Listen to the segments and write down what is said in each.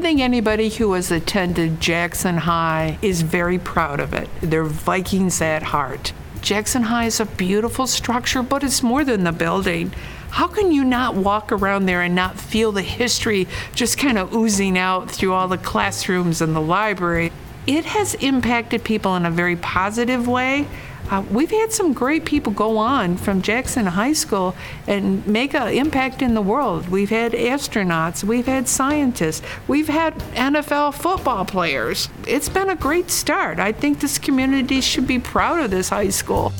I think anybody who has attended Jackson High is very proud of it. They're Vikings at heart. Jackson High is a beautiful structure, but it's more than the building. How can you not walk around there and not feel the history just kind of oozing out through all the classrooms and the library? It has impacted people in a very positive way. We've had some great people go on from Jackson High School and make an impact in the world. We've had astronauts, we've had scientists, we've had NFL football players. It's been a great start. I think this community should be proud of this high school.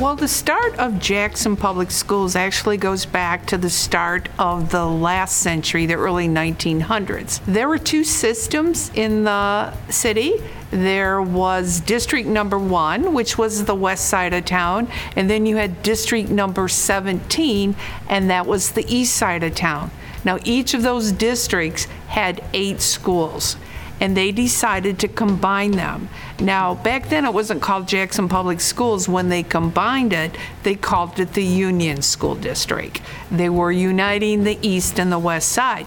Well, the start of Jackson Public Schools actually goes back to the start of the last century, the early 1900s. There were two systems in the city. There was District Number 1, which was the west side of town, and then you had District Number 17, and that was the east side of town. Now, each of those districts had 8 schools, and they decided to combine them. Now, back then it wasn't called Jackson Public Schools. When they combined it, they called it the Union School District. They were uniting the east and the west side.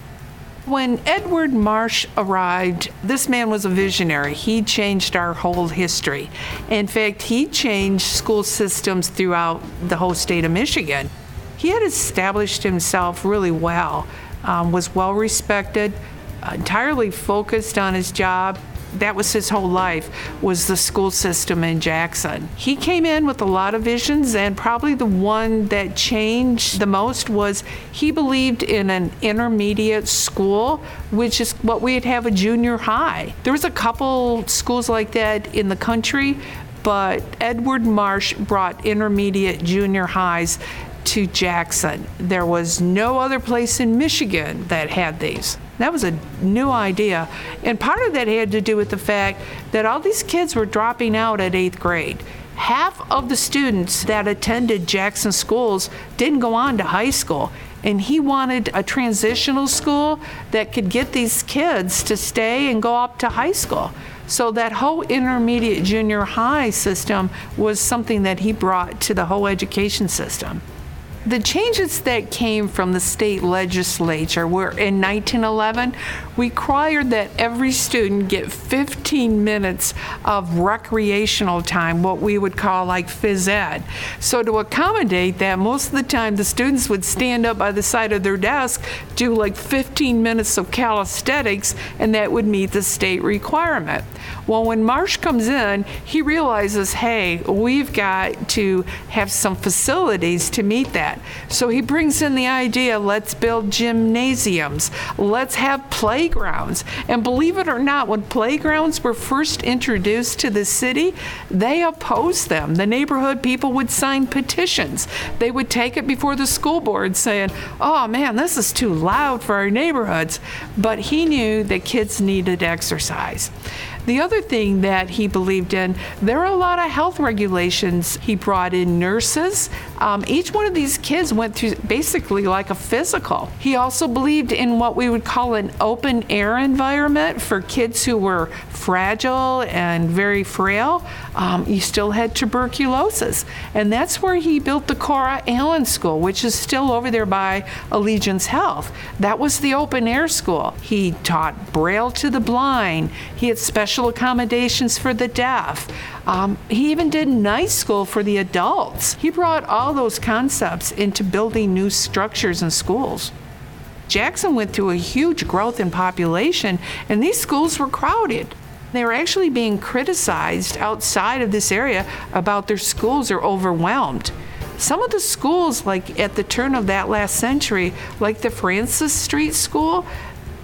When Edward Marsh arrived, this man was a visionary. He changed our whole history. In fact, he changed school systems throughout the whole state of Michigan. He had established himself really well, was well respected, entirely focused on his job. That was his whole life, was the school system in Jackson. He came in with a lot of visions, and probably the one that changed the most was he believed in an intermediate school, which is what we'd have a junior high. There was a couple schools like that in the country, but Edward Marsh brought intermediate junior highs to Jackson. There was no other place in Michigan that had these. That was a new idea, and part of that had to do with the fact that all these kids were dropping out at 8th grade. Half of the students that attended Jackson schools didn't go on to high school, and he wanted a transitional school that could get these kids to stay and go up to high school. So that whole intermediate junior high system was something that he brought to the whole education system. The changes that came from the state legislature were in 1911, required that every student get 15 minutes of recreational time, what we would call like phys ed. So to accommodate that, most of the time the students would stand up by the side of their desk, do like 15 minutes of calisthenics, and that would meet the state requirement. Well, when Marsh comes in, he realizes, hey, we've got to have some facilities to meet that. So he brings in the idea, let's build gymnasiums, let's have playgrounds. And believe it or not, when playgrounds were first introduced to the city, they opposed them. The neighborhood people would sign petitions. They would take it before the school board saying, oh man, this is too loud for our neighborhoods. But he knew that kids needed exercise. The other thing that he believed in, there were a lot of health regulations. He brought in nurses. Each one of these kids went through basically like a physical. He also believed in what we would call an open air environment for kids who were fragile and very frail. You still had tuberculosis. And that's where he built the Cora Allen School, which is still over there by Allegiance Health. That was the open air school. He taught Braille to the blind. He had special accommodations for the deaf. He even did night school for the adults. He brought all those concepts into building new structures and schools. Jackson went through a huge growth in population, and these schools were crowded. They were actually being criticized outside of this area about their schools are overwhelmed. Some of the schools, like at the turn of that last century, like the Francis Street School,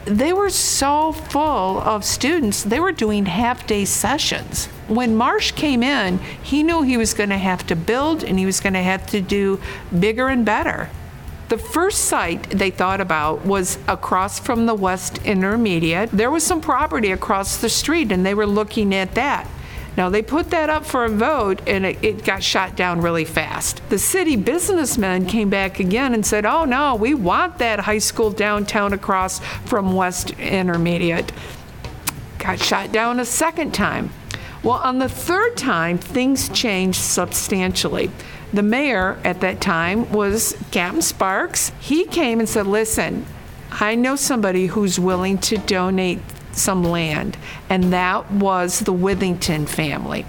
they were so full of students, they were doing half-day sessions. When Marsh came in, he knew he was going to have to build and he was going to have to do bigger and better. The first site they thought about was across from the West Intermediate. There was some property across the street and they were looking at that. Now, they put that up for a vote, and it got shot down really fast. The city businessmen came back again and said, oh no, we want that high school downtown across from West Intermediate. Got shot down a second time. Well, on the third time, things changed substantially. The mayor at that time was Captain Sparks. He came and said, listen, I know somebody who's willing to donate some land, and that was the Withington family.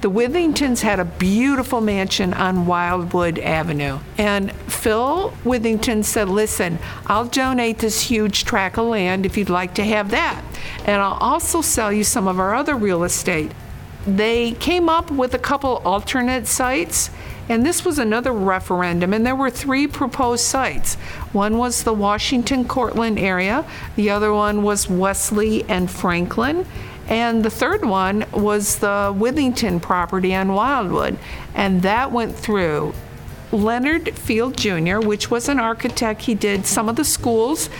The Withingtons had a beautiful mansion on Wildwood Avenue, and Phil Withington said, listen, I'll donate this huge tract of land if you'd like to have that, and I'll also sell you some of our other real estate. They came up with a couple alternate sites, and this was another referendum, and there were three proposed sites. One was the Washington-Cortland area, the other one was Wesley and Franklin, and the third one was the Withington property on Wildwood, and that went through. Leonard Field, Jr., which was an architect, he did some of the schools.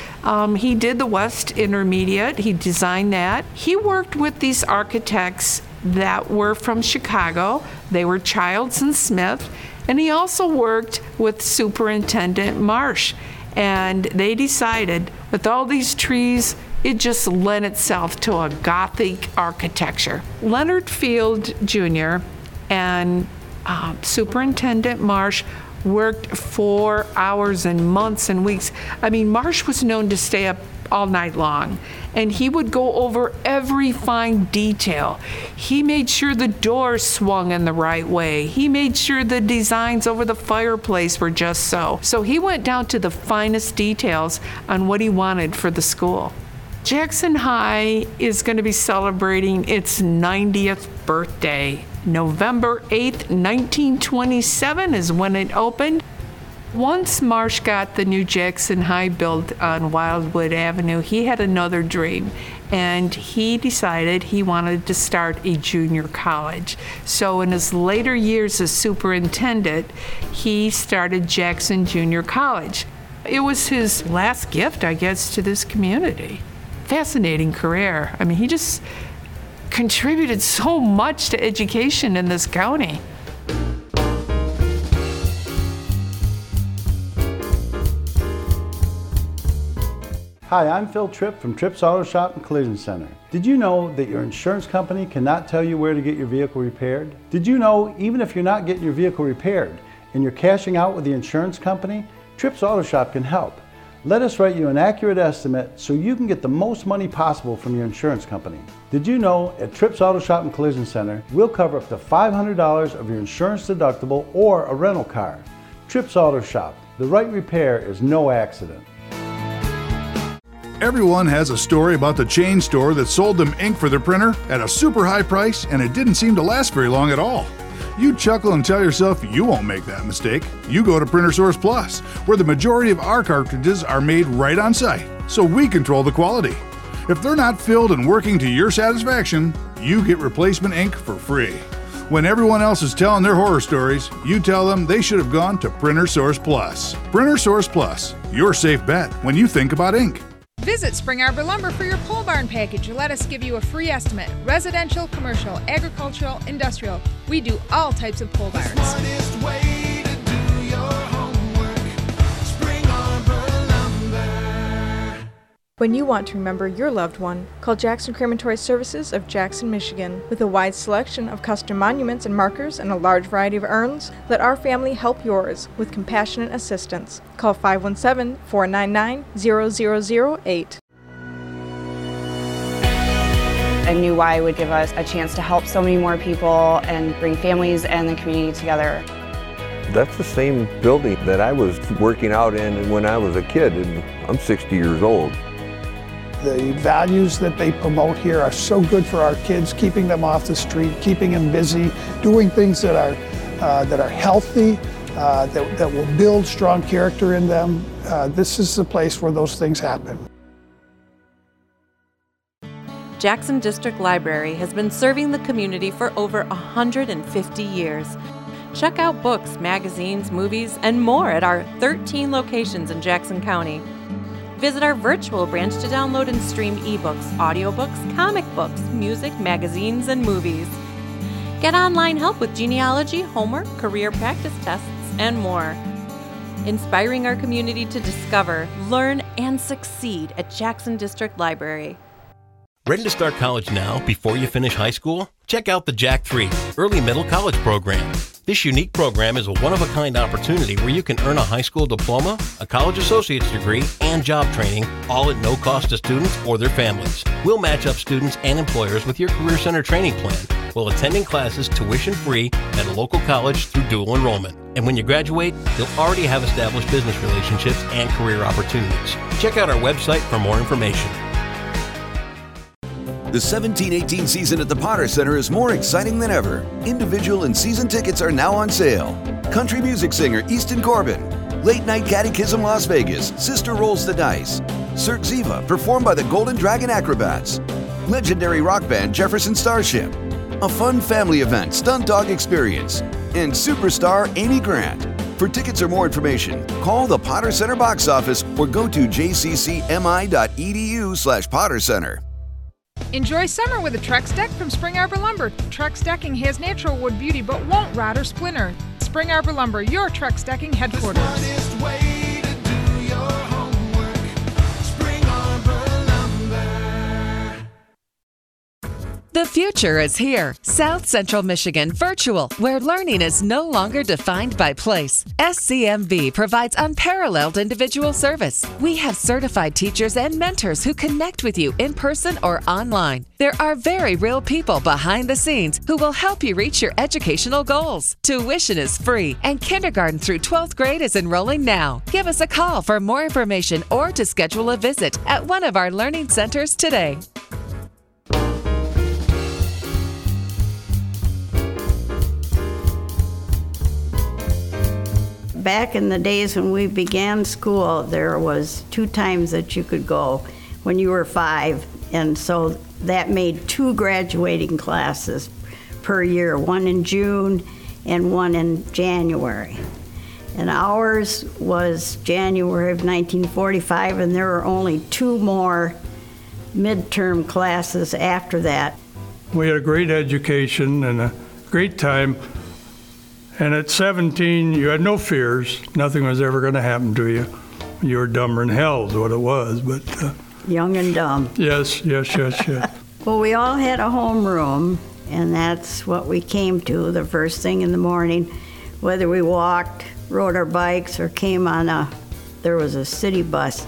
He did the West Intermediate, he designed that. He worked with these architects that were from Chicago. They were Childs and Smith, and he also worked with Superintendent Marsh. And they decided, with all these trees, it just lent itself to a Gothic architecture. Leonard Field Jr. and Superintendent Marsh worked for hours and months and weeks. I mean, Marsh was known to stay up all night long, and he would go over every fine detail. He made sure the doors swung in the right way. He made sure the designs over the fireplace were just so. So he went down to the finest details on what he wanted for the school. Jackson High is going to be celebrating its 90th birthday. November 8th, 1927 is when it opened. Once Marsh got the new Jackson High built on Wildwood Avenue, he had another dream, and he decided he wanted to start a junior college. So in his later years as superintendent, he started Jackson Junior College. It was his last gift, I guess, to this community. Fascinating career. I mean, he just contributed so much to education in this county. Hi, I'm Phil Tripp from Tripp's Auto Shop and Collision Center. Did you know that your insurance company cannot tell you where to get your vehicle repaired? Did you know even if you're not getting your vehicle repaired and you're cashing out with the insurance company, Tripp's Auto Shop can help. Let us write you an accurate estimate so you can get the most money possible from your insurance company. Did you know at Tripp's Auto Shop and Collision Center, we'll cover up to $500 of your insurance deductible or a rental car. Tripp's Auto Shop, the right repair is no accident. Everyone has a story about the chain store that sold them ink for their printer at a super high price, and it didn't seem to last very long at all. You chuckle and tell yourself you won't make that mistake. You go to Printer Source Plus, where the majority of our cartridges are made right on site, so we control the quality. If they're not filled and working to your satisfaction, you get replacement ink for free. When everyone else is telling their horror stories, you tell them they should have gone to Printer Source Plus. Printer Source Plus, your safe bet when you think about ink. Visit Spring Arbor Lumber for your pole barn package. Let us give you a free estimate. Residential, commercial, agricultural, industrial. We do all types of pole barns. The smartest way to do your homework. Spring Arbor Lumber. When you want to remember your loved one, call Jackson Crematory Services of Jackson, Michigan. With a wide selection of custom monuments and markers and a large variety of urns, let our family help yours with compassionate assistance. Call 517-499-0008. I knew Y would give us a chance to help so many more people and bring families and the community together. That's the same building that I was working out in when I was a kid, and I'm 60 years old. The values that they promote here are so good for our kids, keeping them off the street, keeping them busy, doing things that are healthy, that will build strong character in them. This is the place where those things happen. Jackson District Library has been serving the community for over 150 years. Check out books, magazines, movies, and more at our 13 locations in Jackson County. Visit our virtual branch to download and stream ebooks, audiobooks, comic books, music, magazines, and movies. Get online help with genealogy, homework, career practice tests, and more. Inspiring our community to discover, learn, and succeed at Jackson District Library. Ready to start college now before you finish high school? Check out the Jack 3 Early Middle College Program. This unique program is a one-of-a-kind opportunity where you can earn a high school diploma, a college associate's degree, and job training, all at no cost to students or their families. We'll match up students and employers with your Career Center training plan while attending classes tuition-free at a local college through dual enrollment. And when you graduate, you'll already have established business relationships and career opportunities. Check out our website for more information. The 17-18 season at the Potter Center is more exciting than ever. Individual and season tickets are now on sale. Country music singer Easton Corbin, Late Night Catechism Las Vegas, Sister Rolls the Dice, Cirque Ziva, performed by the Golden Dragon Acrobats, legendary rock band Jefferson Starship, a fun family event, Stunt Dog Experience, and superstar Amy Grant. For tickets or more information, call the Potter Center box office or go to jccmi.edu/Potter Center. Enjoy summer with a Trex deck from Spring Arbor Lumber. Trex decking has natural wood beauty but won't rot or splinter. Spring Arbor Lumber, your Trex decking headquarters. The smartest way to do your homework. Spring Arbor Lumber. The future is here. South Central Michigan Virtual, where learning is no longer defined by place. SCMV provides unparalleled individual service. We have certified teachers and mentors who connect with you in person or online. There are very real people behind the scenes who will help you reach your educational goals. Tuition is free, and kindergarten through 12th grade is enrolling now. Give us a call for more information or to schedule a visit at one of our learning centers today. Back in the days when we began school, there was 2 times that you could go when you were 5, and so that made 2 graduating classes per year, one in June and one in January. And ours was January of 1945, and there were only 2 more midterm classes after that. We had a great education and a great time. And at 17, you had no fears. Nothing was ever going to happen to you. You were dumber than hell is what it was. But young and dumb. Yes. Well, we all had a homeroom, and that's what we came to the first thing in the morning. Whether we walked, rode our bikes, or came on there was a city bus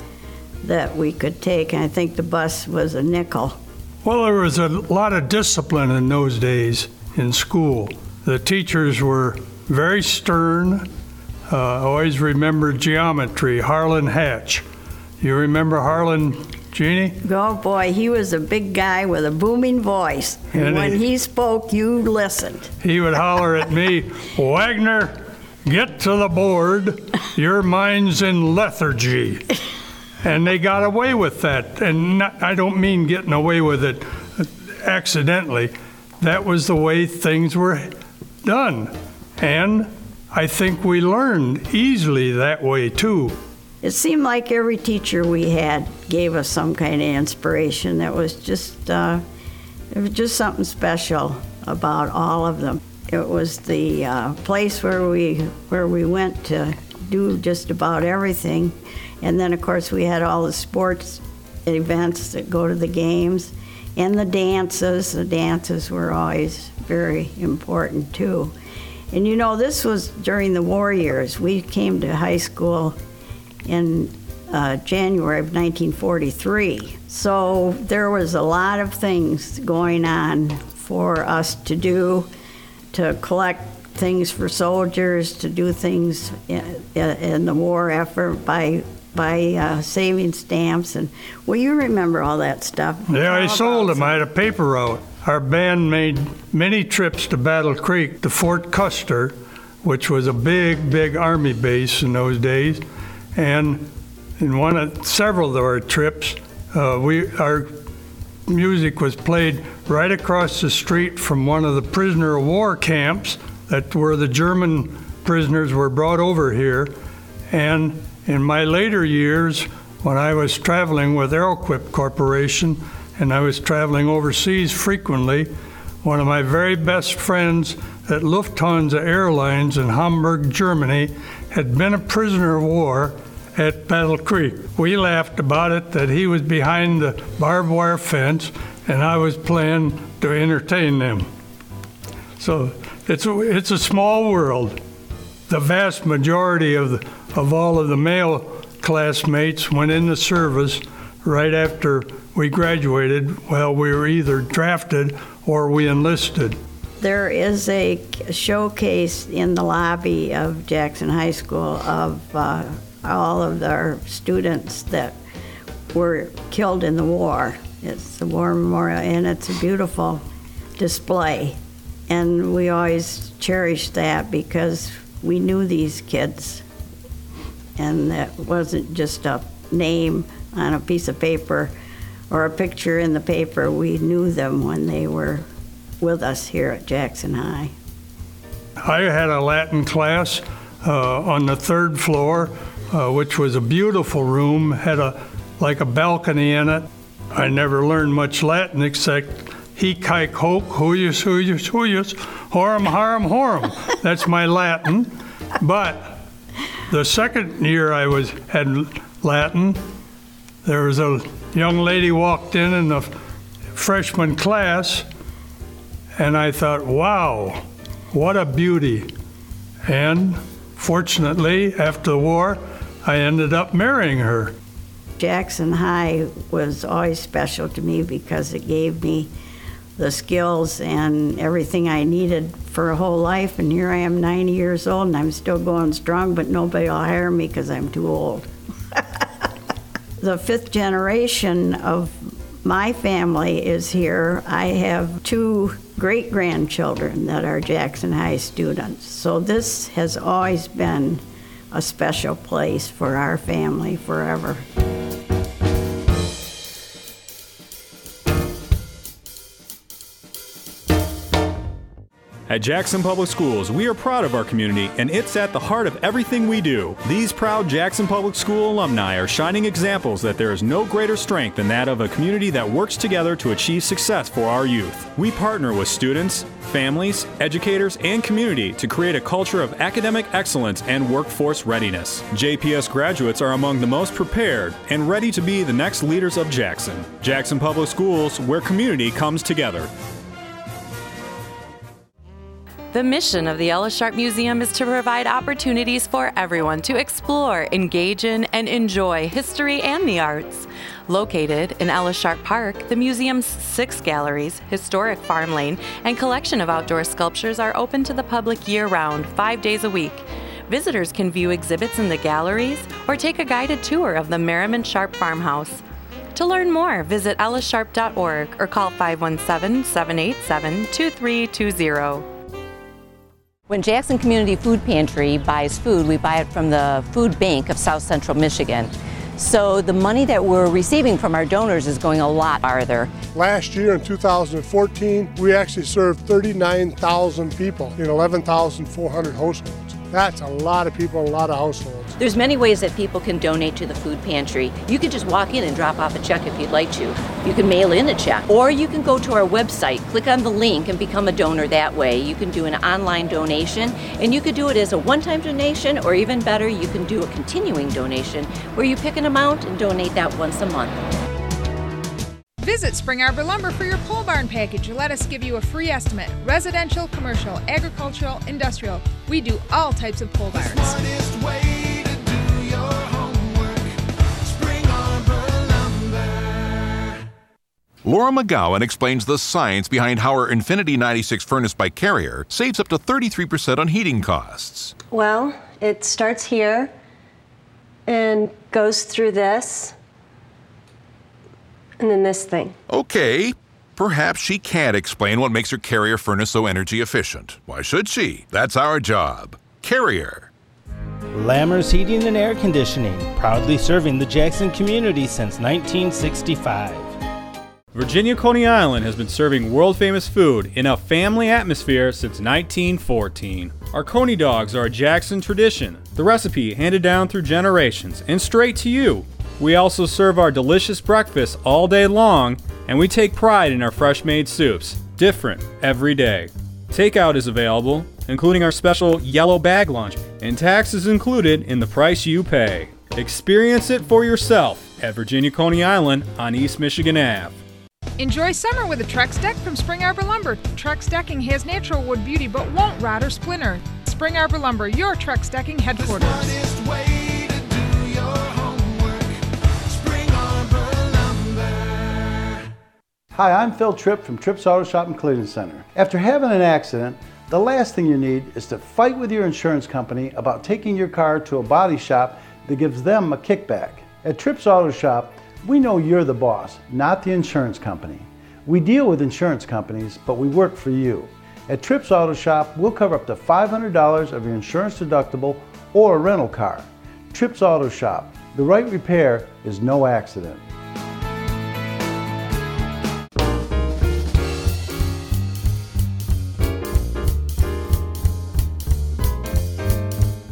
that we could take, and I think the bus was a nickel. Well, there was a lot of discipline in those days in school. The teachers were very stern. I always remember geometry, Harlan Hatch. You remember Harlan, Jeannie? Oh boy, he was a big guy with a booming voice. And when he spoke, you listened. He would holler at me, "Wagner, get to the board. Your mind's in lethargy." And they got away with that. And I don't mean getting away with it accidentally. That was the way things were done. And I think we learned easily that way, too. It seemed like every teacher we had gave us some kind of inspiration. That was just it was just something special about all of them. It was the place where we went to do just about everything. And then, of course, we had all the sports events that go to the games. And the dances were always very important too. And you know, this was during the war years. We came to high school in January of 1943. So there was a lot of things going on for us to do, to collect things for soldiers, to do things in the war effort by saving stamps, and well, you remember all that stuff. Yeah, I sold them. I had a paper route. Our band made many trips to Battle Creek, to Fort Custer, which was a big, big Army base in those days. And in one of several of our trips, our music was played right across the street from one of the prisoner of war camps that where the German prisoners were brought over here. And in my later years, when I was traveling with Aeroquip Corporation, and I was traveling overseas frequently, one of my very best friends at Lufthansa Airlines in Hamburg, Germany, had been a prisoner of war at Battle Creek. We laughed about it, that he was behind the barbed wire fence, and I was playing to entertain them. So it's a small world. The vast majority of all of the male classmates went in the service right after we graduated. Well, we were either drafted or we enlisted. There is a showcase in the lobby of Jackson High School of all of our students that were killed in the war. It's the War Memorial, and it's a beautiful display. And we always cherished that because we knew these kids. And that wasn't just a name on a piece of paper or a picture in the paper. We knew them when they were with us here at Jackson High. I had a Latin class on the third floor, which was a beautiful room, had like a balcony in it. I never learned much Latin except hic, haec, hoc, huius, huius, huius, horum, harum, horum. That's my Latin. But the second year I had Latin, there was a young lady walked in the freshman class, and I thought, wow, what a beauty. And fortunately, after the war, I ended up marrying her. Jackson High was always special to me because it gave me the skills and everything I needed for a whole life. And here I am, 90 years old, and I'm still going strong, but nobody will hire me because I'm too old. The fifth generation of my family is here. I have two great-grandchildren that are Jackson High students. So this has always been a special place for our family forever. At Jackson Public Schools, we are proud of our community, and it's at the heart of everything we do. These proud Jackson Public School alumni are shining examples that there is no greater strength than that of a community that works together to achieve success for our youth. We partner with students, families, educators, and community to create a culture of academic excellence and workforce readiness. JPS graduates are among the most prepared and ready to be the next leaders of Jackson. Jackson Public Schools, where community comes together. The mission of the Ella Sharp Museum is to provide opportunities for everyone to explore, engage in, and enjoy history and the arts. Located in Ella Sharp Park, the museum's 6 galleries, historic farm lane, and collection of outdoor sculptures are open to the public year-round, 5 days a week. Visitors can view exhibits in the galleries or take a guided tour of the Merriman Sharp farmhouse. To learn more, visit ellasharp.org or call 517-787-2320. When Jackson Community Food Pantry buys food, we buy it from the food bank of South Central Michigan. So the money that we're receiving from our donors is going a lot farther. Last year in 2014, we actually served 39,000 people in 11,400 households. That's a lot of people, a lot of households. There's many ways that people can donate to the food pantry. You can just walk in and drop off a check if you'd like to. You can mail in a check, or you can go to our website, click on the link, and become a donor that way. You can do an online donation, and you could do it as a one-time donation, or even better, you can do a continuing donation where you pick an amount and donate that once a month. Visit Spring Arbor Lumber for your pole barn package. Let us give you a free estimate. Residential, commercial, agricultural, industrial. We do all types of pole barns. The smartest way to do your homework. Spring Arbor Lumber. Laura McGowan explains the science behind how her Infinity 96 furnace by Carrier saves up to 33% on heating costs. Well, it starts here and goes through this. And then this thing. Okay, perhaps she can't explain what makes her Carrier furnace so energy efficient. Why should she? That's our job. Carrier. Lammer's Heating and Air Conditioning, proudly serving the Jackson community since 1965. Virginia Coney Island has been serving world-famous food in a family atmosphere since 1914. Our Coney dogs are a Jackson tradition, the recipe handed down through generations and straight to you. We also serve our delicious breakfasts all day long, and we take pride in our fresh-made soups, different every day. Takeout is available, including our special yellow bag lunch, and tax is included in the price you pay. Experience it for yourself at Virginia Coney Island on East Michigan Ave. Enjoy summer with a Trex deck from Spring Arbor Lumber. Trex decking has natural wood beauty but won't rot or splinter. Spring Arbor Lumber, your Trex decking headquarters. Hi, I'm Phil Tripp from Tripp's Auto Shop and Collision Center. After having an accident, the last thing you need is to fight with your insurance company about taking your car to a body shop that gives them a kickback. At Tripp's Auto Shop, we know you're the boss, not the insurance company. We deal with insurance companies, but we work for you. At Tripp's Auto Shop, we'll cover up to $500 of your insurance deductible or a rental car. Tripp's Auto Shop, the right repair is no accident.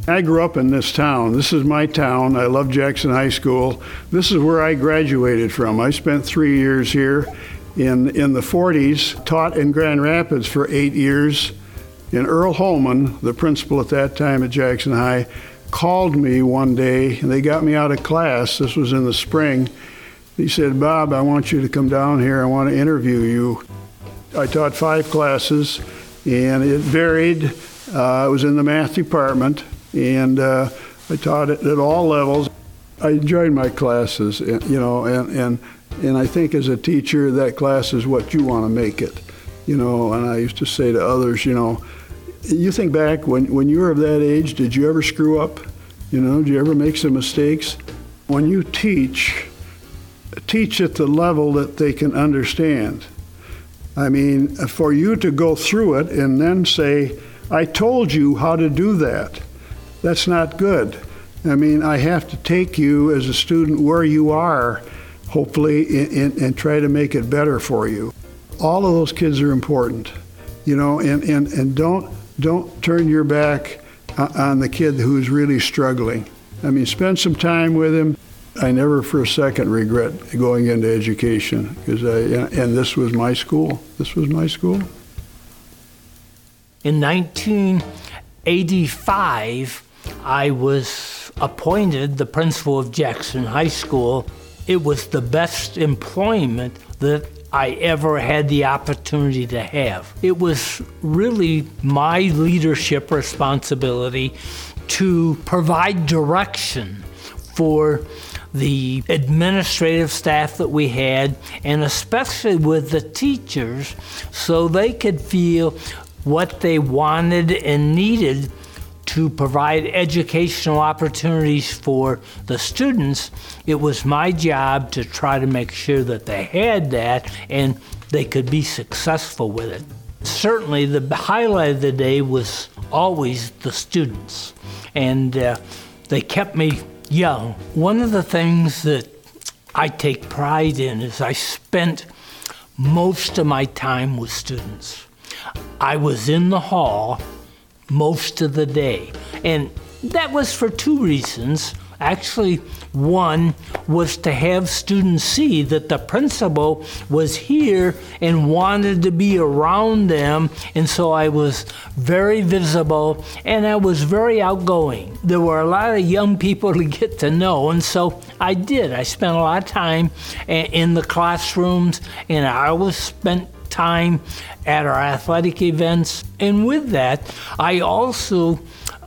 I grew up in this town. This is my town. I love Jackson High School. This is where I graduated from. I spent 3 years here in the 40s, taught in Grand Rapids for 8 years, and Earl Holman, the principal at that time at Jackson High, called me one day, and they got me out of class. This was in the spring. He said, "Bob, I want you to come down here. I want to interview you." I taught 5 classes, and it varied. I was in the math department. And I taught it at all levels. I enjoyed my classes, you know, and I think as a teacher, that class is what you want to make it, you know. And I used to say to others, you know, you think back when you were of that age, did you ever screw up? You know, did you ever make some mistakes? When you teach at the level that they can understand. I mean, for you to go through it and then say, I told you how to do that. That's not good. I mean, I have to take you as a student where you are, hopefully, and try to make it better for you. All of those kids are important, you know, and don't turn your back on the kid who's really struggling. I mean, spend some time with him. I never for a second regret going into education, because and this was my school. This was my school. In 1985, I was appointed the principal of Jackson High School. It was the best employment that I ever had the opportunity to have. It was really my leadership responsibility to provide direction for the administrative staff that we had, and especially with the teachers, so they could feel what they wanted and needed to provide educational opportunities for the students. It was my job to try to make sure that they had that and they could be successful with it. Certainly the highlight of the day was always the students, and they kept me young. One of the things that I take pride in is I spent most of my time with students. I was in the hall most of the day. And that was for 2 reasons. Actually, one was to have students see that the principal was here and wanted to be around them. And so I was very visible and I was very outgoing. There were a lot of young people to get to know. And so I did. I spent a lot of time in the classrooms, and I always spent time at our athletic events. And with that, I also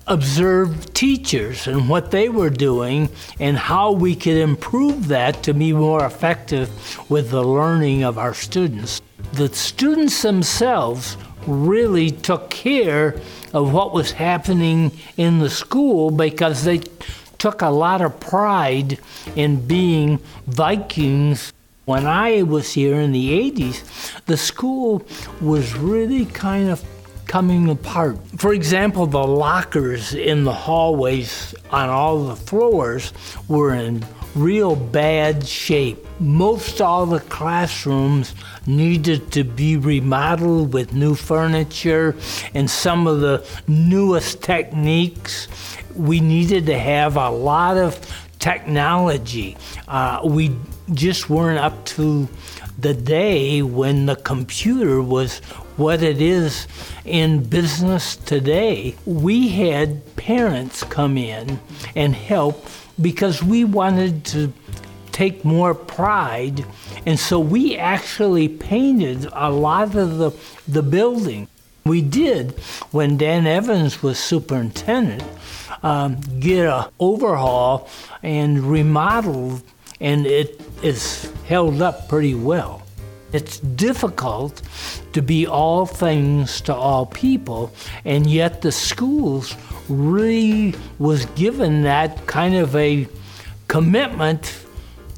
observed teachers and what they were doing and how we could improve that to be more effective with the learning of our students. The students themselves really took care of what was happening in the school, because they took a lot of pride in being Vikings. When I was here in the 80s, the school was really kind of coming apart. For example, the lockers in the hallways on all the floors were in real bad shape. Most all the classrooms needed to be remodeled with new furniture and some of the newest techniques. We needed to have a lot of technology. We just weren't up to the day when the computer was what it is in business today. We had parents come in and help because we wanted to take more pride. And so we actually painted a lot of the building. We did, when Dan Evans was superintendent, get an overhaul and remodel, and it is held up pretty well. It's difficult to be all things to all people, and yet the schools really was given that kind of a commitment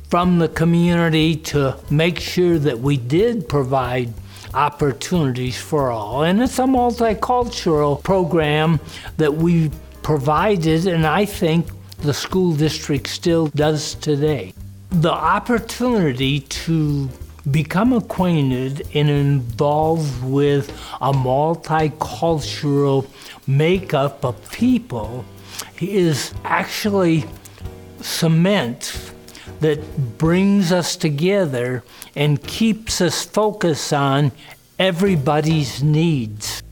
from the community to make sure that we did provide opportunities for all. And it's a multicultural program that we provided, and I think the school district still does today. The opportunity to become acquainted and involved with a multicultural makeup of people is actually cement that brings us together and keeps us focused on everybody's needs.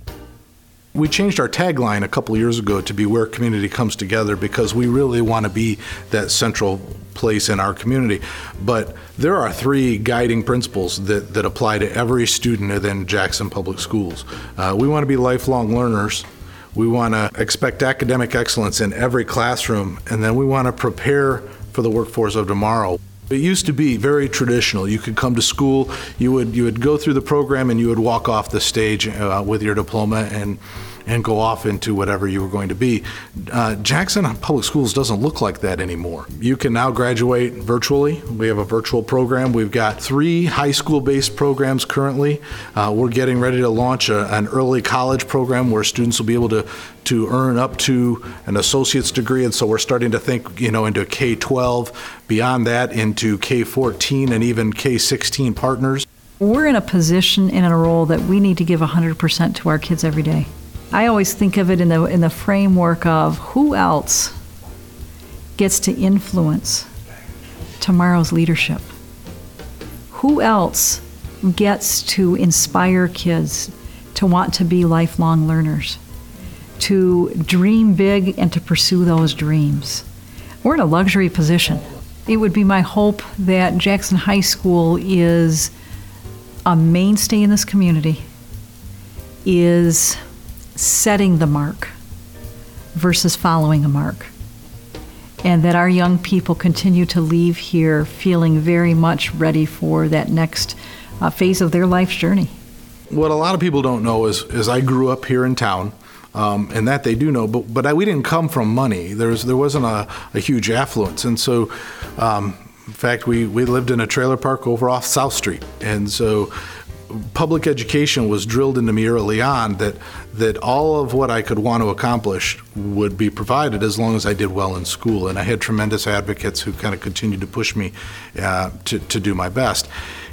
We changed our tagline a couple years ago to be where community comes together, because we really want to be that central place in our community. But there are three guiding principles that apply to every student within Jackson Public Schools. We want to be lifelong learners. We want to expect academic excellence in every classroom. And then we want to prepare for the workforce of tomorrow. It used to be very traditional. You could come to school, you would go through the program, and you would walk off the stage with your diploma and go off into whatever you were going to be. Jackson Public Schools doesn't look like that anymore. You can now graduate virtually. We have a virtual program. We've got three high school-based programs currently. We're getting ready to launch an early college program where students will be able to earn up to an associate's degree, and so we're starting to think, into K-12, beyond that into K-14 and even K-16 partners. We're in a position and in a role that we need to give 100% to our kids every day. I always think of it in the framework of who else gets to influence tomorrow's leadership? Who else gets to inspire kids to want to be lifelong learners, to dream big and to pursue those dreams? We're in a luxury position. It would be my hope that Jackson High School is a mainstay in this community, is setting the mark versus following a mark, and that our young people continue to leave here feeling very much ready for that next phase of their life's journey. What a lot of people don't know is I grew up here in town, and that they do know, but we didn't come from money. There wasn't a huge affluence, and so in fact we lived in a trailer park over off South Street, and so public education was drilled into me early on that all of what I could want to accomplish would be provided as long as I did well in school. And I had tremendous advocates who kind of continued to push me to do my best.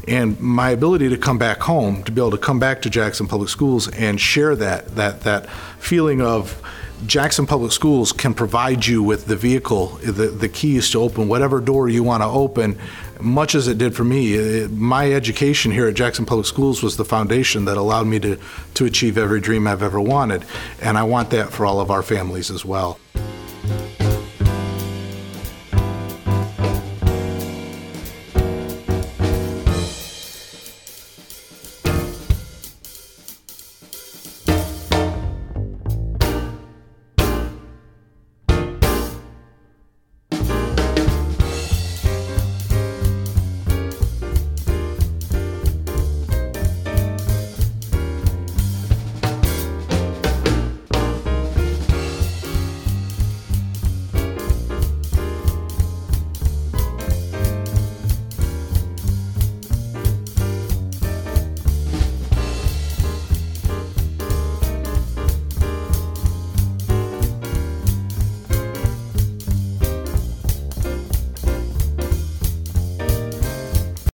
And my ability to come back home, to be able to come back to Jackson Public Schools and share that feeling of Jackson Public Schools can provide you with the vehicle, the keys to open whatever door you want to open, much as it did for me. My education here at Jackson Public Schools was the foundation that allowed me to achieve every dream I've ever wanted, and I want that for all of our families as well.